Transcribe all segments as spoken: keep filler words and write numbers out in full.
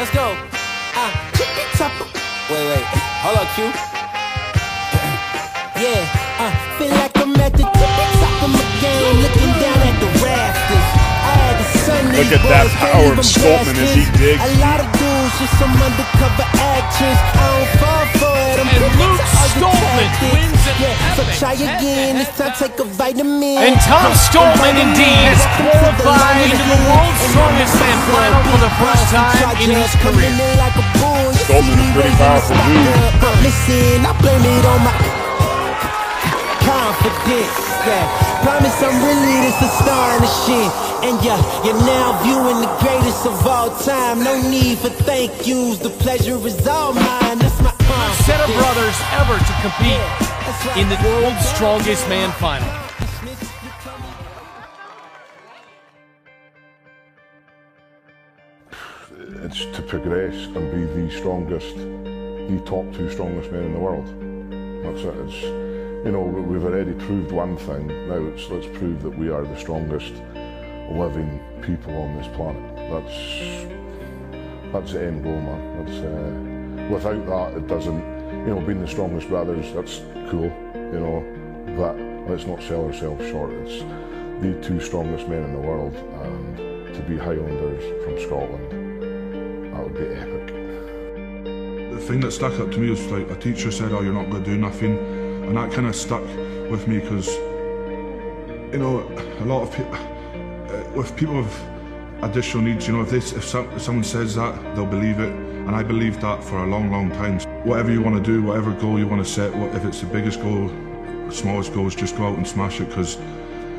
Let's go. Uh. Wait, wait. Hold up, Q. Yeah. I feel like I'm at the top of my game, looking down at the rafters. I had the sun. Look at that power of Stoltman as he digs. A lot of dudes, just some undercover actress. I don't fall for it. I'm and Luke Stoltman wins an yeah. epic. So try again. This time take a vitamin. And Tom Stoltman indeed is qualified into the world's strongest man final for the first time in his career. Stoltman is pretty powerful dude. Listen, I blame it on my confidence. Promise I'm really just a star in the shit. And yeah, you're now viewing the greatest of all time. No need for thank yous. The pleasure is all mine. That's my set of brothers ever to compete in the world's strongest man final. It's to progress and be the strongest, the top two strongest men in the world. That's it. It's, you know, we've already proved one thing. Now it's, let's prove that we are the strongest living people on this planet. That's that's the end goal, man. That's, uh, without that, it doesn't. You know, being the strongest brothers, that's cool. You know, but let's not sell ourselves short. It's the two strongest men in the world, and to be Highlanders from Scotland. That would be epic. The thing that stuck up to me was like a teacher said, oh, you're not going to do nothing. And that kind of stuck with me because, you know, a lot of people, uh, with people with additional needs, you know, if, they, if, some, if someone says that, they'll believe it. And I believed that for a long, long time. Whatever you want to do, whatever goal you want to set, what, if it's the biggest goal, the smallest goals, just go out and smash it because,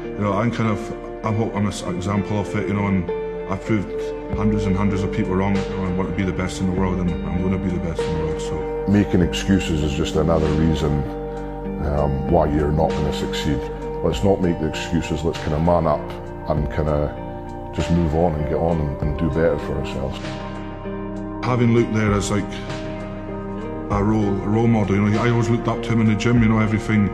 you know, I'm kind of, I hope I'm an example of it, you know, and I've proved hundreds and hundreds of people wrong. I want to be the best in the world, and I'm going to be the best in the world. So making excuses is just another reason um, why you're not going to succeed. Let's not make the excuses. Let's kind of man up and kind of just move on and get on and, and do better for ourselves. Having Luke there as like a role, a role model, you know, I always looked up to him in the gym. You know, everything.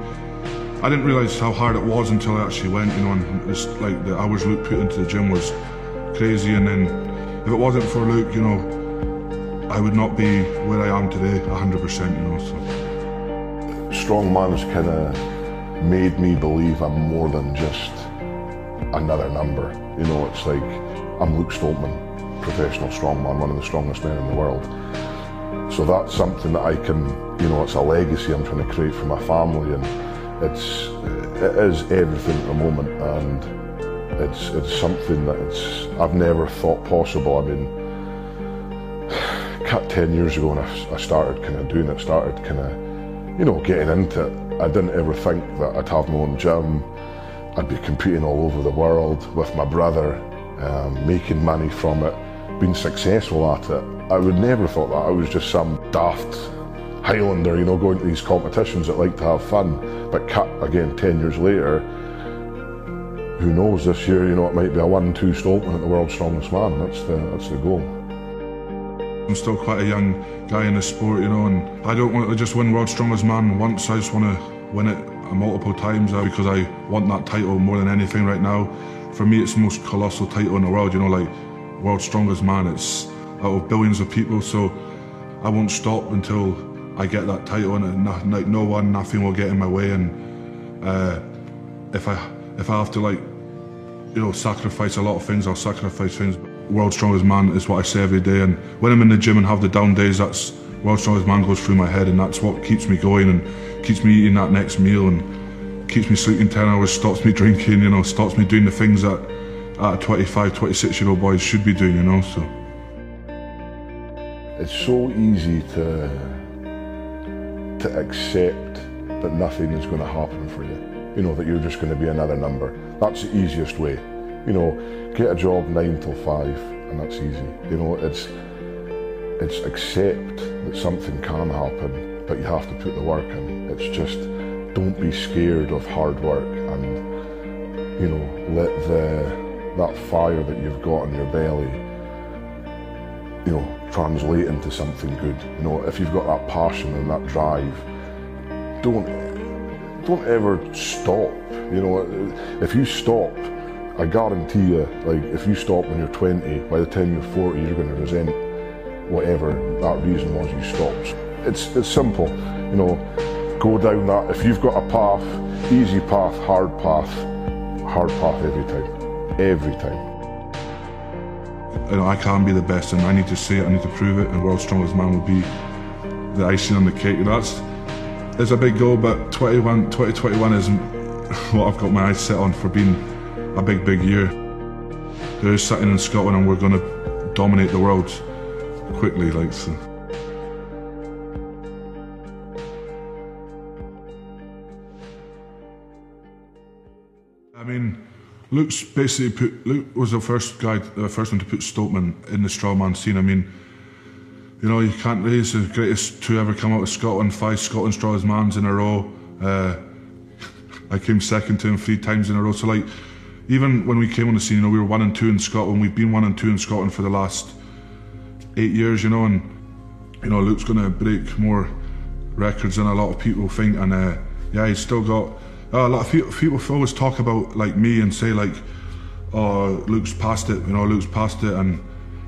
I didn't realise how hard it was until I actually went. You know, and it's like the hours Luke put into the gym was crazy, and then if it wasn't for Luke, you know, I would not be where I am today, one hundred percent, you know, so. Strongman's kind of made me believe I'm more than just another number, you know, it's like, I'm Luke Stoltman, professional strongman, one of the strongest men in the world. So that's something that I can, you know, it's a legacy I'm trying to create for my family, and it's, it is everything at the moment, and It's, it's something that it's, I've never thought possible. I mean, cut ten years ago when I, I started kind of doing it, started kind of, you know, getting into it, I didn't ever think that I'd have my own gym, I'd be competing all over the world with my brother, um, making money from it, being successful at it. I would never thought that. I was just some daft Highlander, you know, going to these competitions that like to have fun, but cut again ten years later. Who knows, this year, you know, it might be a one two Stoltman at the world's strongest man. That's the, that's the goal. I'm still quite a young guy in the sport, you know, and I don't want to just win world's strongest man once. I just want to win it multiple times because I want that title more than anything right now. For me, it's the most colossal title in the world, you know, like world's strongest man. It's out of billions of people, so I won't stop until I get that title, and like no one, nothing will get in my way. And uh, if I If I have to, like, you know, sacrifice a lot of things, I'll sacrifice things. World's Strongest Man is what I say every day, and when I'm in the gym and have the down days, that's World's Strongest Man goes through my head, and that's what keeps me going and keeps me eating that next meal and keeps me sleeping ten hours, stops me drinking, you know, stops me doing the things that a twenty-five, twenty-six year old boys should be doing, you know, so. It's so easy to, to accept that nothing is going to happen for you. You know, that you're just going to be another number. That's the easiest way. You know, get a job nine till five, and that's easy. You know, it's it's accept that something can happen, but you have to put the work in. It's just don't be scared of hard work, and you know, let the that fire that you've got in your belly, you know, translate into something good. You know, if you've got that passion and that drive, don't. Don't ever stop, you know, if you stop, I guarantee you, like, if you stop when you're twenty, by the time you're forty, you're going to resent whatever that reason was you stopped. It's, it's simple, you know, go down that. If you've got a path, easy path, hard path, hard path every time, every time. You know, I can be the best and I need to say it, I need to prove it, and World's Strongest Man will be the icing on the cake. You know, that's, it's a big goal, but twenty twenty-one is what I've got my eyes set on for being a big, big year. We're sitting in Scotland and we're going to dominate the world quickly, like so. I mean, Luke's basically put, Luke was the first guy, the first one to put Stoltman in the strawman scene. I mean, you know, you can't raise the greatest to ever come out of Scotland, five Scotland strongest mans in a row. Uh, I came second to him three times in a row. So like, even when we came on the scene, you know, we were one and two in Scotland. We've been one and two in Scotland for the last eight years, you know, and you know, Luke's going to break more records than a lot of people think. And uh, yeah, he's still got. Uh, a lot of people always talk about like me and say like, oh, Luke's past it, you know, Luke's past it, and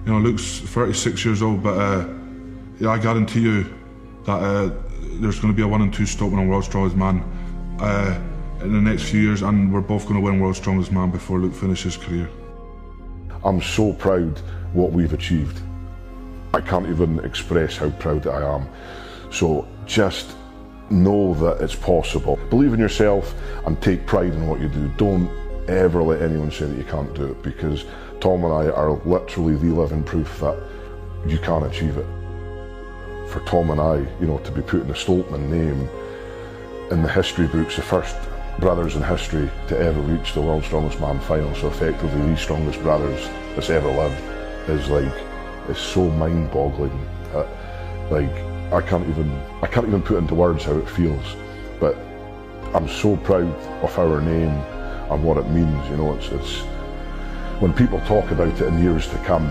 you know, Luke's thirty-six years old, but uh, yeah, I guarantee you that uh, there's going to be a one and two Stoltman on World's Strongest Man uh, in the next few years, and we're both going to win World's Strongest Man before Luke finishes his career. I'm so proud what we've achieved. I can't even express how proud I am. So just know that it's possible. Believe in yourself and take pride in what you do. Don't ever let anyone say that you can't do it, because Tom and I are literally the living proof that you can achieve it. For Tom and I, you know, to be putting the Stoltman name in the history books, the first brothers in history to ever reach the World's Strongest Man final, so effectively the strongest brothers that's ever lived, is like, it's so mind-boggling. Uh, like, I can't even, I can't even put into words how it feels, but I'm so proud of our name and what it means. You know, it's, it's when people talk about it in years to come,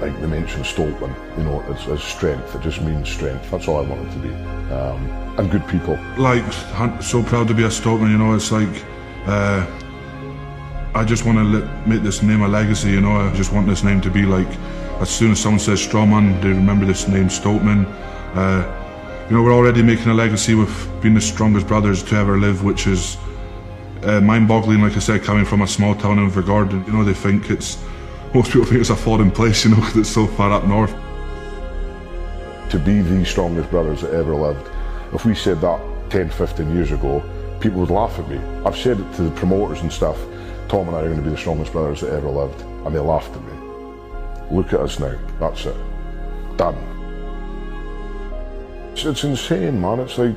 like they mention Stoltman, you know, it's, it's strength. It just means strength. That's all I want it to be, um, and good people. Like, I'm so proud to be a Stoltman. You know, it's like, uh, I just want to make this name a legacy. You know, I just want this name to be like, as soon as someone says Strawman, they remember this name, Stoltman. Uh, you know, we're already making a legacy with being the strongest brothers to ever live, which is uh, mind-boggling, like I said, coming from a small town in Vergarden. You know, they think it's, most people think it's a foreign place, you know, because it's so far up north. To be the strongest brothers that ever lived, if we said that ten, fifteen years ago, people would laugh at me. I've said it to the promoters and stuff, Tom and I are going to be the strongest brothers that ever lived, and they laughed at me. Look at us now, that's it, done. It's, it's insane, man. It's like,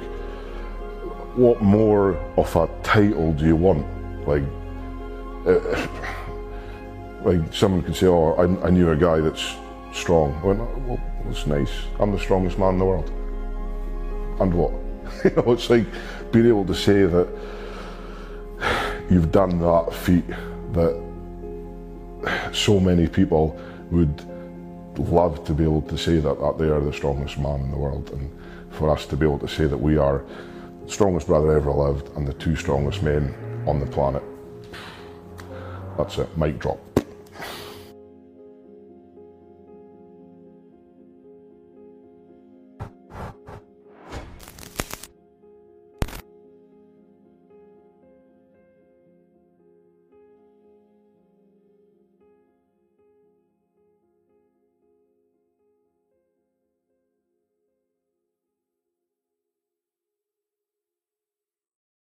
what more of a title do you want? Like, uh, like someone could say, oh, I, I knew a guy that's strong. I went, well, that's nice, I'm the strongest man in the world. And what? You know, it's like being able to say that you've done that feat that so many people would love to be able to say that, that they are the strongest man in the world, and for us to be able to say that we are the strongest brother ever lived and the two strongest men on the planet. That's it, mic drop.